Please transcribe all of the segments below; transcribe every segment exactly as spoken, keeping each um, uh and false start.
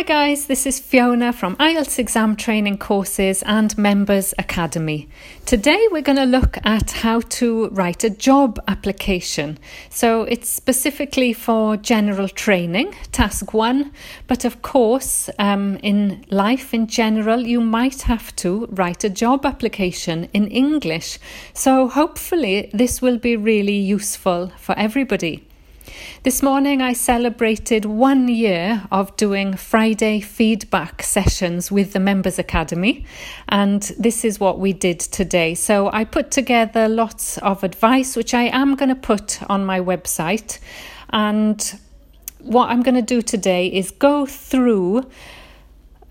Hi guys, this is Fiona from I E L T S Exam Training Courses and Members Academy. Today we're going to look at how to write a job application. So it's specifically for general training, task one, but of course um, in life in general you might have to write a job application in English. So hopefully this will be really useful for everybody. This morning I celebrated one year of doing Friday feedback sessions with the Members Academy, and this is what we did today. So I put together lots of advice which I am going to put on my website, and what I'm going to do today is go through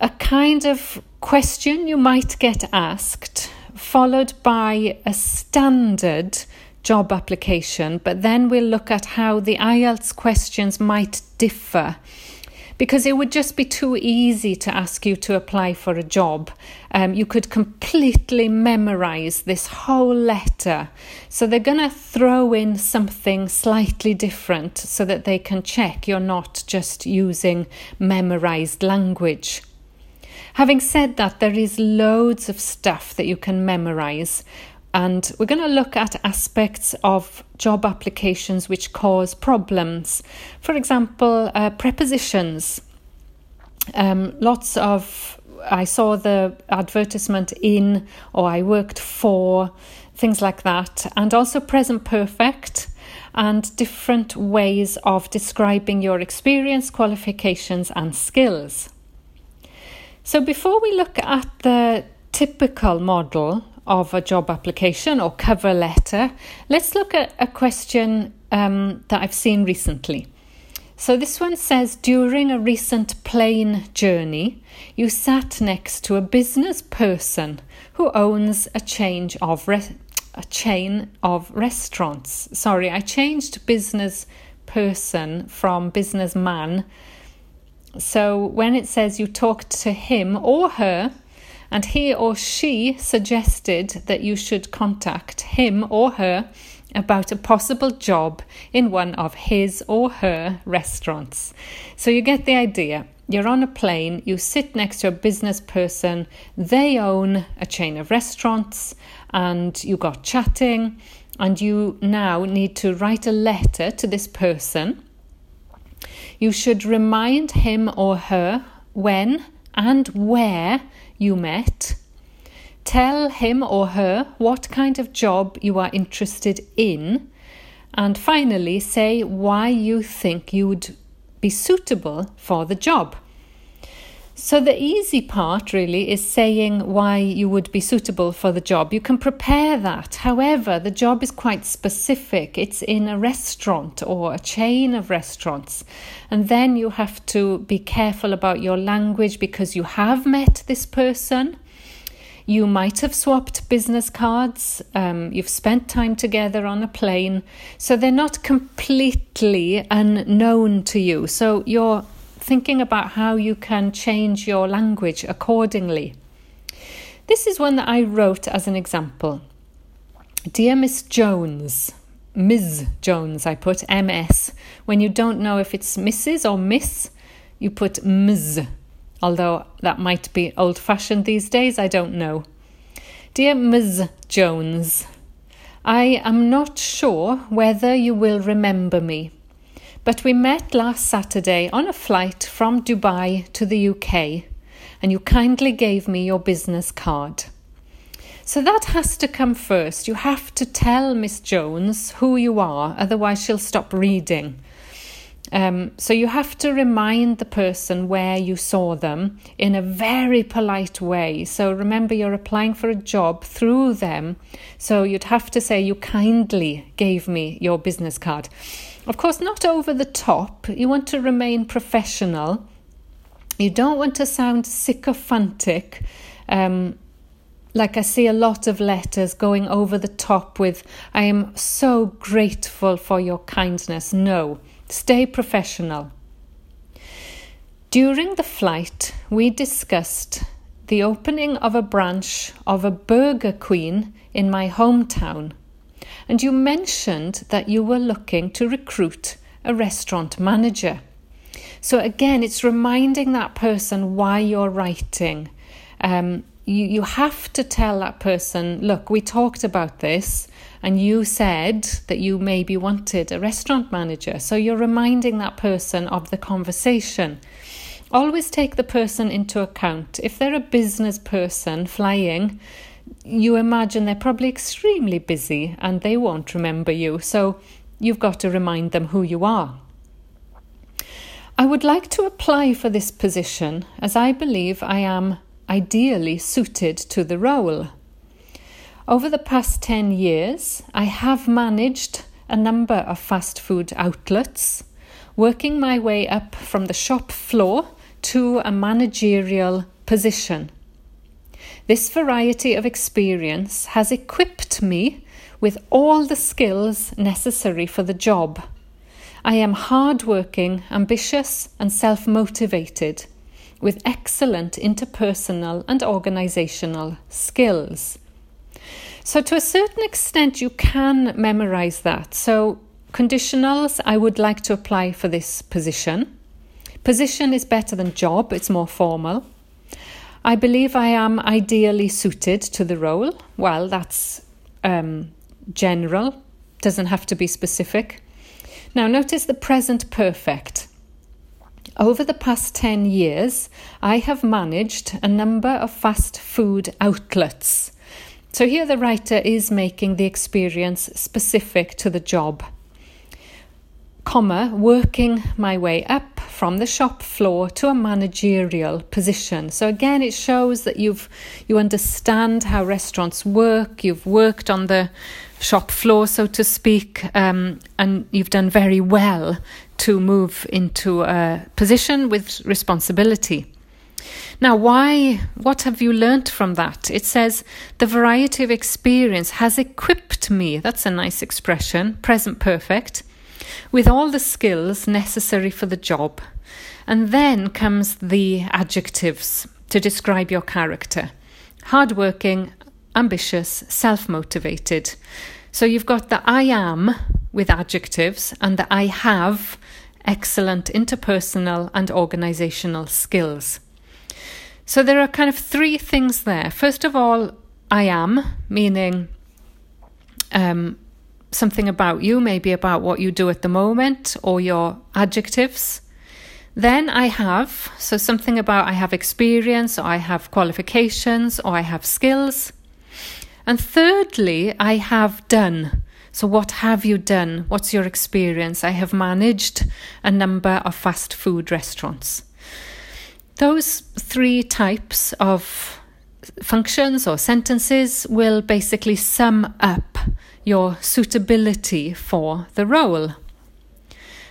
a kind of question you might get asked, followed by a standard job application, but then we'll look at how the I E L T S questions might differ, because it would just be too easy to ask you to apply for a job. Um, you could completely memorize this whole letter. So they're going to throw in something slightly different so that they can check you're not just using memorized language. Having said that, there is loads of stuff that you can memorize. And we're going to look at aspects of job applications which cause problems. For example, uh, prepositions. Um, lots of, I saw the advertisement in, or I worked for, things like that. And also present perfect and different ways of describing your experience, qualifications and skills. So before we look at the typical model of a job application or cover letter, let's look at a question um, that I've seen recently. So this one says, during a recent plane journey, you sat next to a business person who owns a change of re- a chain of restaurants. Sorry, I changed business person from businessman. So when it says you talked to him or her, and he or she suggested that you should contact him or her about a possible job in one of his or her restaurants. So you get the idea. You're on a plane, you sit next to a business person, they own a chain of restaurants, and you got chatting, and you now need to write a letter to this person. You should remind him or her when and where you met. Tell him or her what kind of job you are interested in. And finally, say why you think you would be suitable for the job. So the easy part really is saying why you would be suitable for the job. You can prepare that. However, the job is quite specific. It's in a restaurant or a chain of restaurants. And then you have to be careful about your language, because you have met this person. You might have swapped business cards. Um, you've spent time together on a plane. So they're not completely unknown to you. So you're thinking about how you can change your language accordingly. This is one that I wrote as an example. Dear Miss Jones, Ms Jones, I put M S. When you don't know if it's Missus or Miss, you put Ms, although that might be old-fashioned these days, I don't know. Dear Ms Jones, I am not sure whether you will remember me, but we met last Saturday on a flight from Dubai to the U K, and you kindly gave me your business card. So that has to come first. You have to tell Miss Jones who you are, otherwise she'll stop reading. Um, so you have to remind the person where you saw them in a very polite way. So remember, you're applying for a job through them. So you'd have to say, you kindly gave me your business card. Of course, not over the top. You want to remain professional. You don't want to sound sycophantic. Um, like I see a lot of letters going over the top with, I am so grateful for your kindness. No. Stay professional. During the flight, we discussed the opening of a branch of a Burger Queen in my hometown, and you mentioned that you were looking to recruit a restaurant manager. So again, it's reminding that person why you're writing. Um, you, you have to tell that person, look, we talked about this and you said that you maybe wanted a restaurant manager. So you're reminding that person of the conversation. Always take the person into account. If they're a business person flying, you imagine they're probably extremely busy and they won't remember you. So you've got to remind them who you are. I would like to apply for this position as I believe I am ideally suited to the role. Over the past ten years, I have managed a number of fast food outlets, working my way up from the shop floor to a managerial position. This variety of experience has equipped me with all the skills necessary for the job. I am hard-working, ambitious and self-motivated, with excellent interpersonal and organisational skills. So to a certain extent you can memorise that. So conditionals, I would like to apply for this position. Position is better than job, it's more formal. I believe I am ideally suited to the role. Well, that's um, general, doesn't have to be specific. Now notice the present perfect. Over the past ten years, I have managed a number of fast food outlets. So here the writer is making the experience specific to the job. Comma, working my way up from the shop floor to a managerial position. So again, it shows that you've you understand how restaurants work, you've worked on the shop floor, so to speak, um, and you've done very well to move into a position with responsibility. Now, why? What have you learnt from that? It says, the variety of experience has equipped me, that's a nice expression, present perfect, with all the skills necessary for the job. And then comes the adjectives to describe your character. Hardworking, ambitious, self-motivated. So you've got the I am with adjectives and the I have excellent interpersonal and organisational skills. So there are kind of three things there. First of all, I am, meaning um, something about you, maybe about what you do at the moment or your adjectives. Then I have, so something about I have experience or I have qualifications or I have skills. And thirdly, I have done. So what have you done? What's your experience? I have managed a number of fast food restaurants. Those three types of functions or sentences will basically sum up your suitability for the role.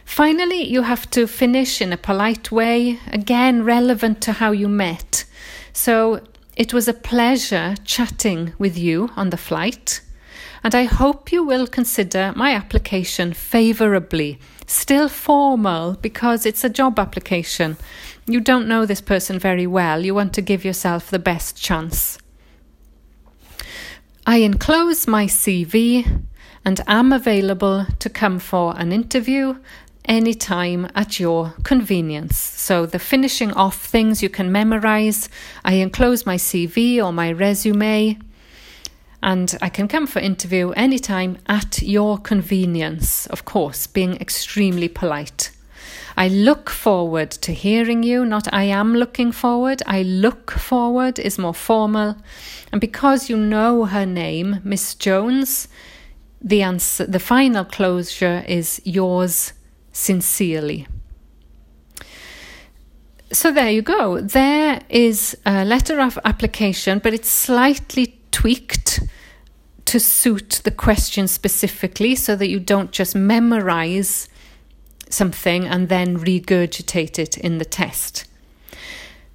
Finally, you have to finish in a polite way, again relevant to how you met. So, it was a pleasure chatting with you on the flight, and I hope you will consider my application favourably. Still formal, because it's a job application. You don't know this person very well. You want to give yourself the best chance. I enclose my C V and am available to come for an interview anytime at your convenience. So the finishing off things you can memorize. I enclose my C V or my resume and I can come for interview anytime at your convenience, of course, being extremely polite. I look forward to hearing you, not I am looking forward. I look forward is more formal. And because you know her name, Miss Jones, the answer, the final closure is yours sincerely. So there you go. There is a letter of application, but it's slightly tweaked to suit the question specifically so that you don't just memorize something and then regurgitate it in the test.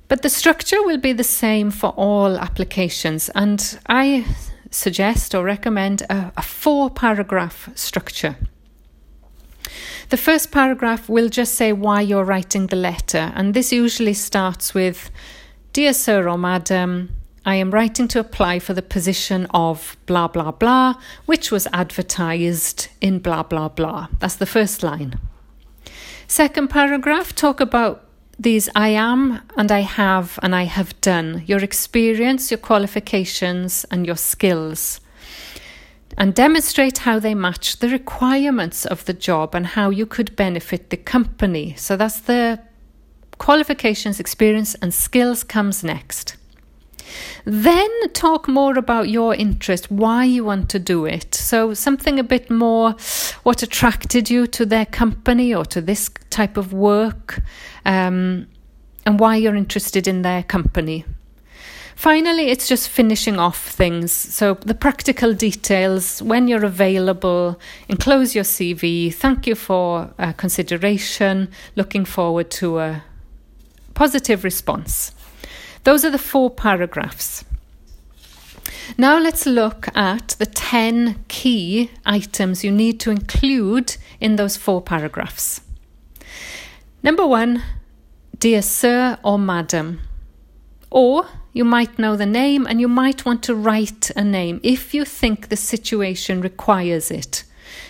But the structure will be the same for all applications, and I suggest or recommend a, a four paragraph structure. The first paragraph will just say why you're writing the letter, and this usually starts with, Dear Sir or Madam, I am writing to apply for the position of blah blah blah, which was advertised in blah blah blah. That's the first line. Second paragraph, talk about these I am and I have and I have done, your experience, your qualifications and your skills, and demonstrate how they match the requirements of the job and how you could benefit the company. So that's the qualifications, experience and skills comes next. Then talk more about your interest, why you want to do it. So something a bit more, what attracted you to their company or to this type of work, um, and why you're interested in their company. Finally, it's just finishing off things. So the practical details, when you're available, enclose your C V, thank you for uh, consideration, looking forward to a positive response. Those are the four paragraphs. Now let's look at the ten key items you need to include in those four paragraphs. Number one, dear sir or madam, or you might know the name and you might want to write a name if you think the situation requires it.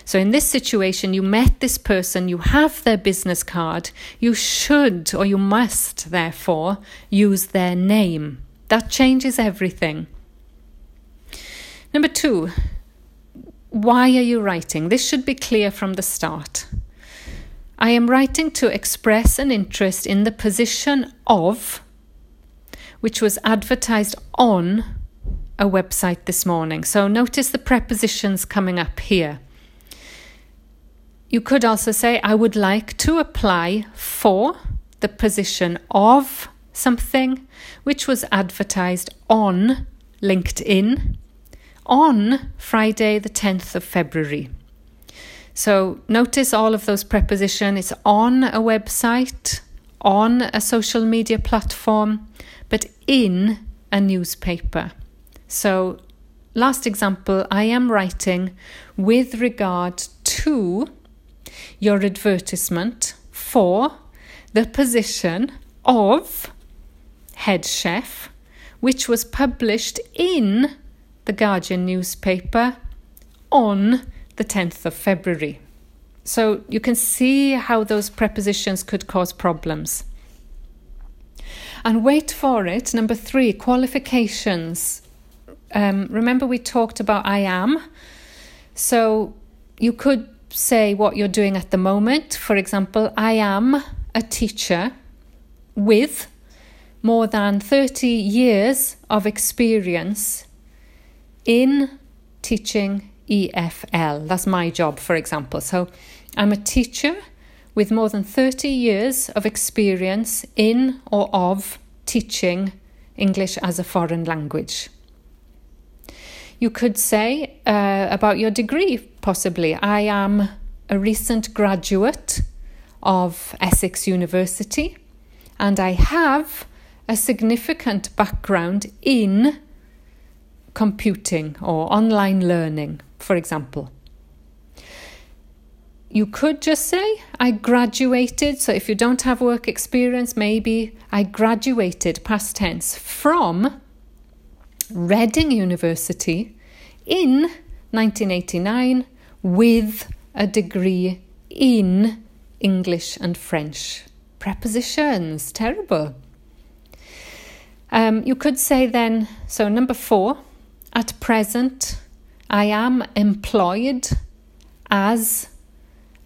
So in this situation, you met this person, you have their business card, you should or you must therefore use their name. That changes everything. Number two, why are you writing? This should be clear from the start. I am writing to express an interest in the position of, which was advertised on a website this morning. So notice the prepositions coming up here. You could also say, I would like to apply for the position of something which was advertised on LinkedIn on Friday the tenth of February. So notice all of those prepositions. It's on a website, on a social media platform, but in a newspaper. So last example, I am writing with regard to your advertisement for the position of head chef, which was published in the Guardian newspaper on the tenth of February. So you can see how those prepositions could cause problems. And wait for it, number three, qualifications. Um, remember we talked about I am. So you could say what you're doing at the moment. For example, I am a teacher with more than thirty years of experience in teaching E F L. That's my job, for example. So I'm a teacher with more than thirty years of experience in or of teaching English as a foreign language. You could say uh, about your degree, possibly. I am a recent graduate of Essex University and I have a significant background in computing or online learning, for example. You could just say, I graduated. So if you don't have work experience, maybe I graduated, past tense, from Reading University in nineteen eighty-nine with a degree in English and French. Prepositions, terrible. Um, you could say then, so number four, at present I am employed as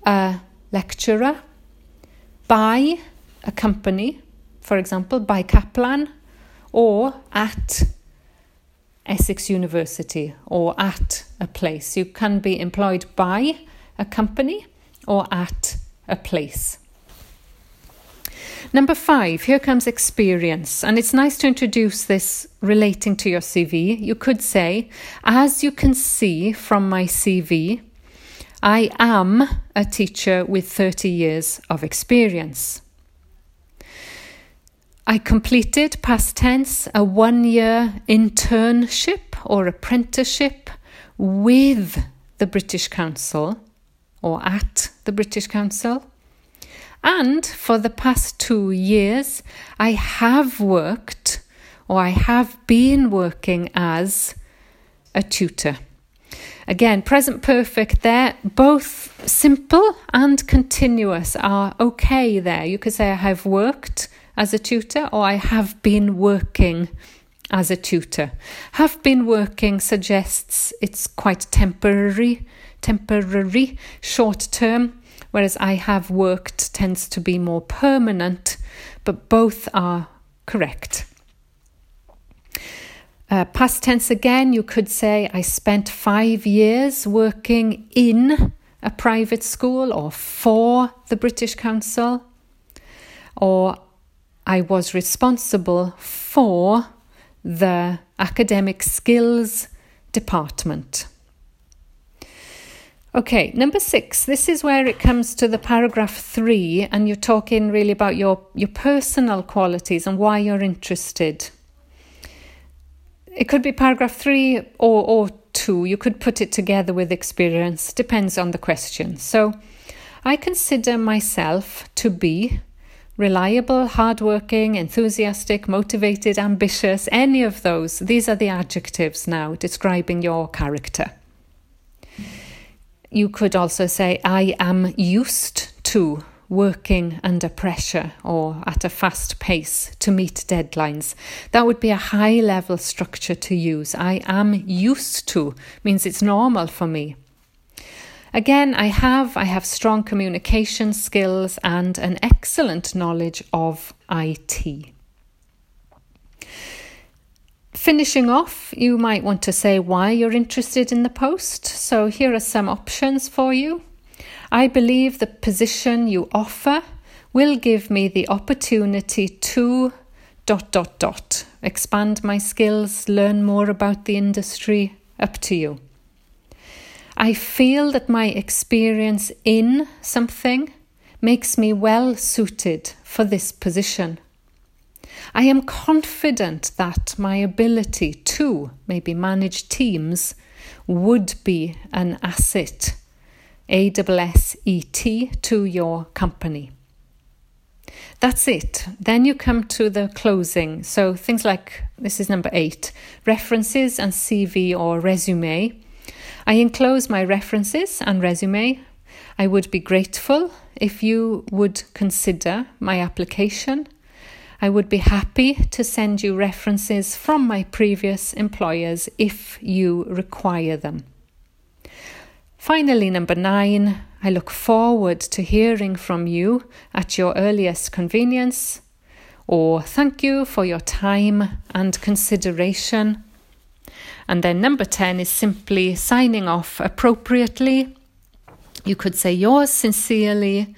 a lecturer by a company, for example, by Kaplan, or at Essex University, or at a place. You can be employed by a company or at a place. Number five, here comes experience. And it's nice to introduce this relating to your C V. You could say, as you can see from my C V, I am a teacher with thirty years of experience. I completed, past tense, a one-year internship or apprenticeship with the British Council or at the British Council. And for the past two years, I have worked or I have been working as a tutor. Again, present perfect there, both simple and continuous are okay there. You could say I have worked as a tutor or I have been working as a tutor. Have been working suggests it's quite temporary, temporary, short term, whereas I have worked tends to be more permanent, but both are correct. Uh, past tense again, you could say I spent five years working in a private school or for the British Council, or I was responsible for the academic skills department. Okay, number six, this is where it comes to the paragraph three and you're talking really about your, your personal qualities and why you're interested. It could be paragraph three or, or two. You could put it together with experience. Depends on the question. So, I consider myself to be reliable, hardworking, enthusiastic, motivated, ambitious, any of those. These are the adjectives now describing your character. You could also say, I am used to working under pressure or at a fast pace to meet deadlines. That would be a high level structure to use. I am used to means it's normal for me. Again, I have I have strong communication skills and an excellent knowledge of I T. Finishing off, you might want to say why you're interested in the post. So here are some options for you. I believe the position you offer will give me the opportunity to dot dot dot expand my skills, learn more about the industry, up to you. I feel that my experience in something makes me well suited for this position. I am confident that my ability to maybe manage teams would be an asset. A S S E T to your company. That's it. Then you come to the closing. So things like, this is number eight, references and C V or resume. I enclose my references and resume. I would be grateful if you would consider my application. I would be happy to send you references from my previous employers if you require them. Finally, number nine, I look forward to hearing from you at your earliest convenience, or thank you for your time and consideration. And then number ten is simply signing off appropriately. You could say yours sincerely,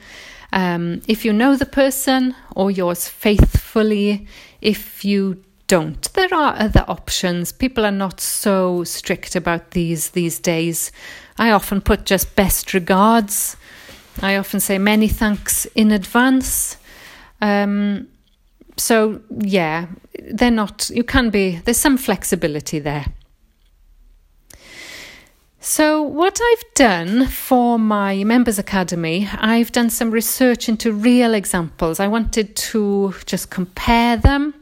um, if you know the person, or yours faithfully, if you don't. There are other options. People are not so strict about these these days. I often put just best regards. I often say many thanks in advance. Um, so yeah, they're not, you can be, there's some flexibility there. So what I've done for my Members Academy, I've done some research into real examples. I wanted to just compare them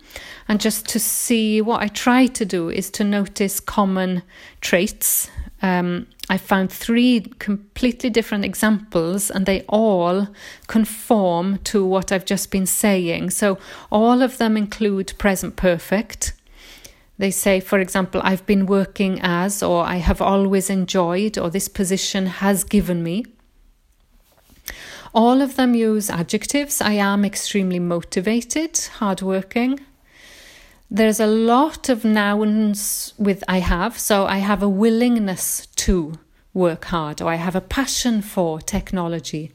and just to see. What I try to do is to notice common traits. Um, I found three completely different examples and they all conform to what I've just been saying. So all of them include present perfect. They say, for example, I've been working as, or I have always enjoyed, or this position has given me. All of them use adjectives. I am extremely motivated, hardworking. There's a lot of nouns with I have. So I have a willingness to work hard, or I have a passion for technology.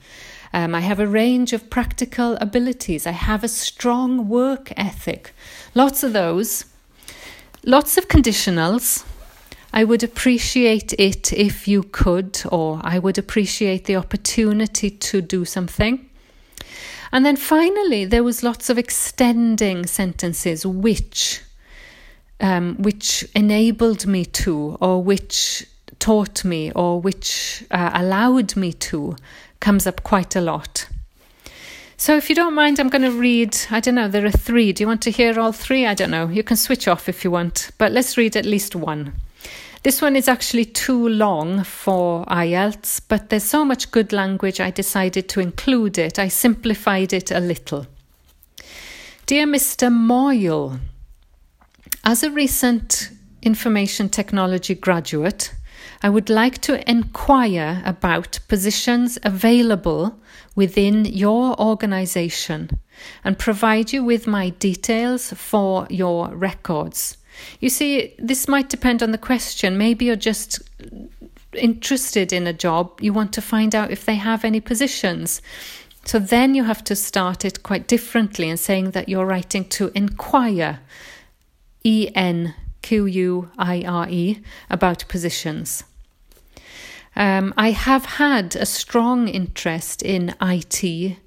Um, I have a range of practical abilities. I have a strong work ethic. Lots of those. Lots of conditionals. I would appreciate it if you could, or I would appreciate the opportunity to do something. And then finally, there was lots of extending sentences, which, um, which enabled me to, or which taught me, or which uh, allowed me to, comes up quite a lot. So if you don't mind, I'm going to read, I don't know, there are three. Do you want to hear all three? I don't know. You can switch off if you want, but let's read at least one. This one is actually too long for I E L T S, but there's so much good language I decided to include it. I simplified it a little. Dear Mr Moyle, as a recent information technology graduate, I would like to inquire about positions available within your organisation and provide you with my details for your records. You see, this might depend on the question. Maybe you're just interested in a job. You want to find out if they have any positions. So then you have to start it quite differently in saying that you're writing to inquire, E N Q U I R E, about positions. Um, I have had a strong interest in I T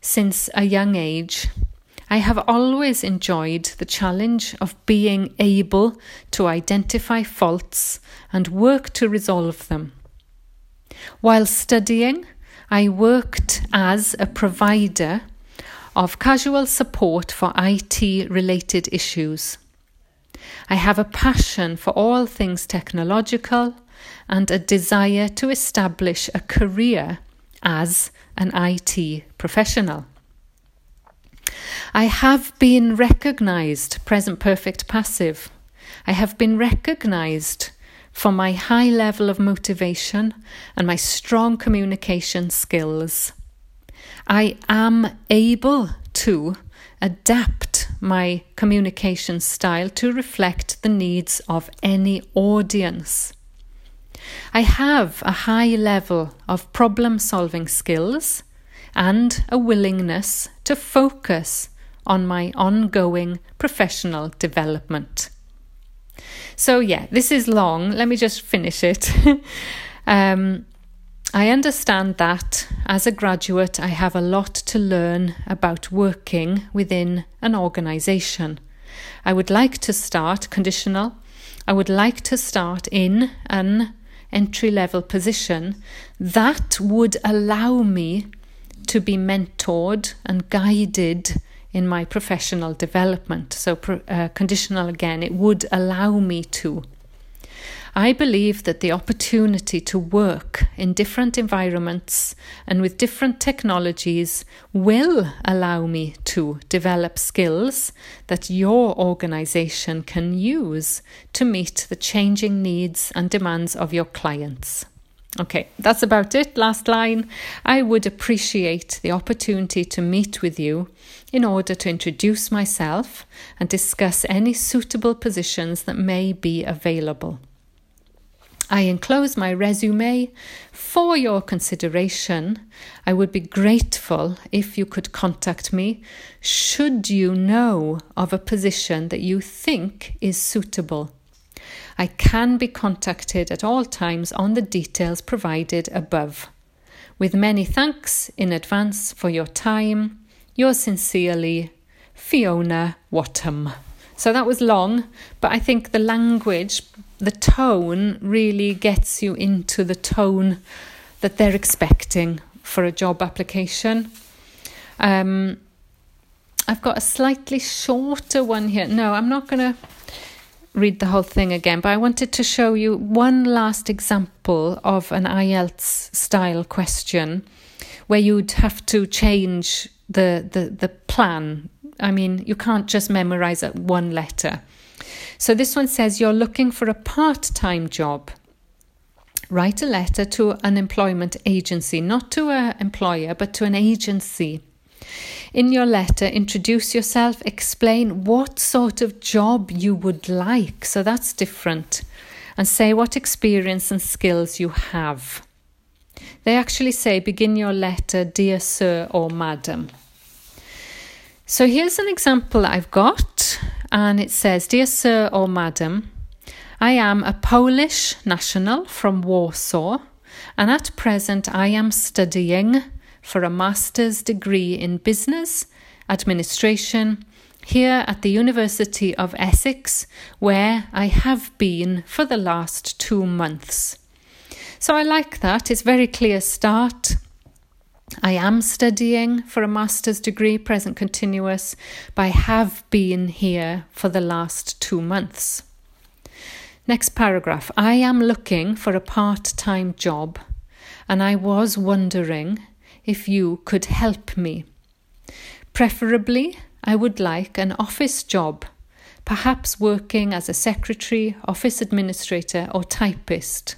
since a young age. I have always enjoyed the challenge of being able to identify faults and work to resolve them. While studying, I worked as a provider of casual support for I T-related issues. I have a passion for all things technological and a desire to establish a career as an I T professional. I have been recognised, present perfect passive. I have been recognised for my high level of motivation and my strong communication skills. I am able to adapt my communication style to reflect the needs of any audience. I have a high level of problem-solving skills and a willingness to focus on my ongoing professional development. So yeah, this is long. Let me just finish it. um, I understand that as a graduate, I have a lot to learn about working within an organisation. I would like to start conditional. I would like to start in an entry-level position that would allow me to be mentored and guided in my professional development. So uh, conditional again, it would allow me to. I believe that the opportunity to work in different environments and with different technologies will allow me to develop skills that your organisation can use to meet the changing needs and demands of your clients. Okay, that's about it. Last line. I would appreciate the opportunity to meet with you in order to introduce myself and discuss any suitable positions that may be available. I enclose my resume for your consideration. I would be grateful if you could contact me should you know of a position that you think is suitable. I can be contacted at all times on the details provided above. With many thanks in advance for your time, yours sincerely, Fiona Wattam. So that was long, but I think the language, the tone really gets you into the tone that they're expecting for a job application. Um, I've got a slightly shorter one here. No, I'm not going to read the whole thing again, but I wanted to show you one last example of an I E L T S style question where you'd have to change the, the, the plan. I mean, you can't just memorize at one letter. So this one says you're looking for a part-time job. Write a letter to an employment agency, not to an employer, but to an agency. In your letter, introduce yourself, explain what sort of job you would like, so that's different, and say what experience and skills you have. They actually say, begin your letter, dear sir or madam. So here's an example I've got, and it says, dear sir or madam, I am a Polish national from Warsaw, and at present I am studying for a master's degree in business administration here at the University of Essex, where I have been for the last two months. So I like that. It's a very clear start. I am studying for a master's degree, present continuous, but I have been here for the last two months. Next paragraph. I am looking for a part-time job and I was wondering if you could help me. Preferably, I would like an office job, perhaps working as a secretary, office administrator or typist.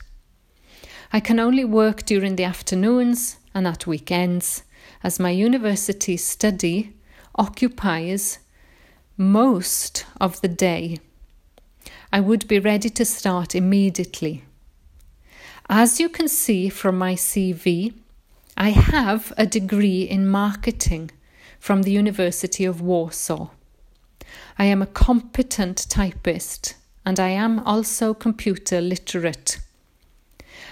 I can only work during the afternoons and at weekends, as my university study occupies most of the day. I would be ready to start immediately. As you can see from my C V, I have a degree in marketing from the University of Warsaw. I am a competent typist and I am also computer literate.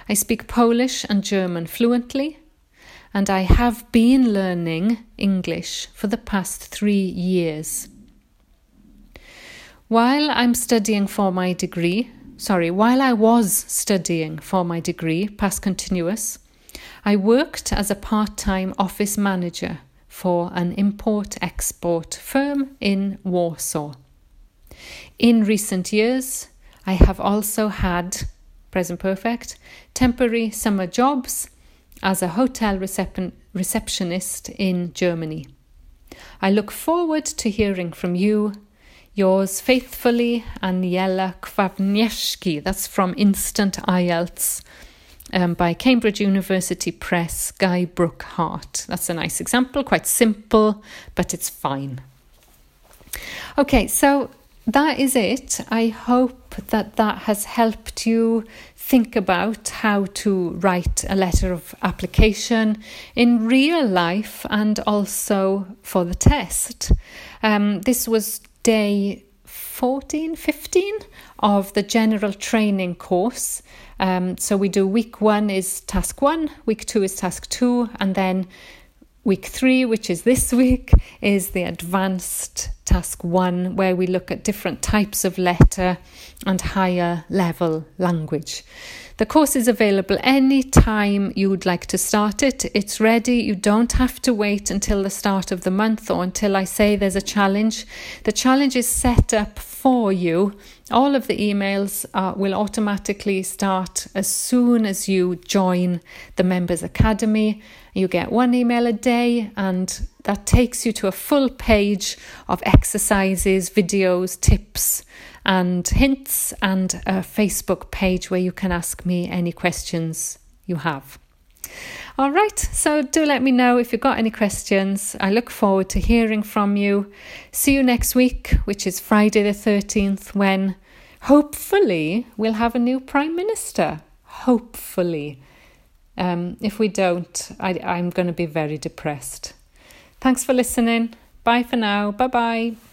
I speak Polish and German fluently, and I have been learning English for the past three years. While I'm studying for my degree, sorry, while I was studying for my degree, past continuous, I worked as a part-time office manager for an import-export firm in Warsaw. In recent years, I have also had, present perfect, temporary summer jobs as a hotel recep- receptionist in Germany. I look forward to hearing from you. Yours faithfully, Aniela Kvavnieszki. That's from Instant I E L T S um, by Cambridge University Press, Guy Brookhart. That's a nice example, quite simple, but it's fine. Okay, so that is it. I hope that that has helped you think about how to write a letter of application in real life and also for the test. Um, this was day fourteen, fifteen of the general training course. Um, so we do week one is task one, week two is task two, and then week three, which is this week, is the advanced task one, where we look at different types of letter and higher level language. The course is available any time you would like to start it. It's ready. You don't have to wait until the start of the month or until I say there's a challenge. The challenge is set up for you. All of the emails uh, will automatically start as soon as you join the Members Academy. You get one email a day, and that takes you to a full page of exercises, videos, tips and hints, and a Facebook page where you can ask me any questions you have. All right, so do let me know if you've got any questions. I look forward to hearing from you. See you next week, which is Friday the thirteenth, when hopefully we'll have a new Prime Minister. Hopefully. Um, if we don't, I, I'm going to be very depressed. Thanks for listening. Bye for now. Bye-bye.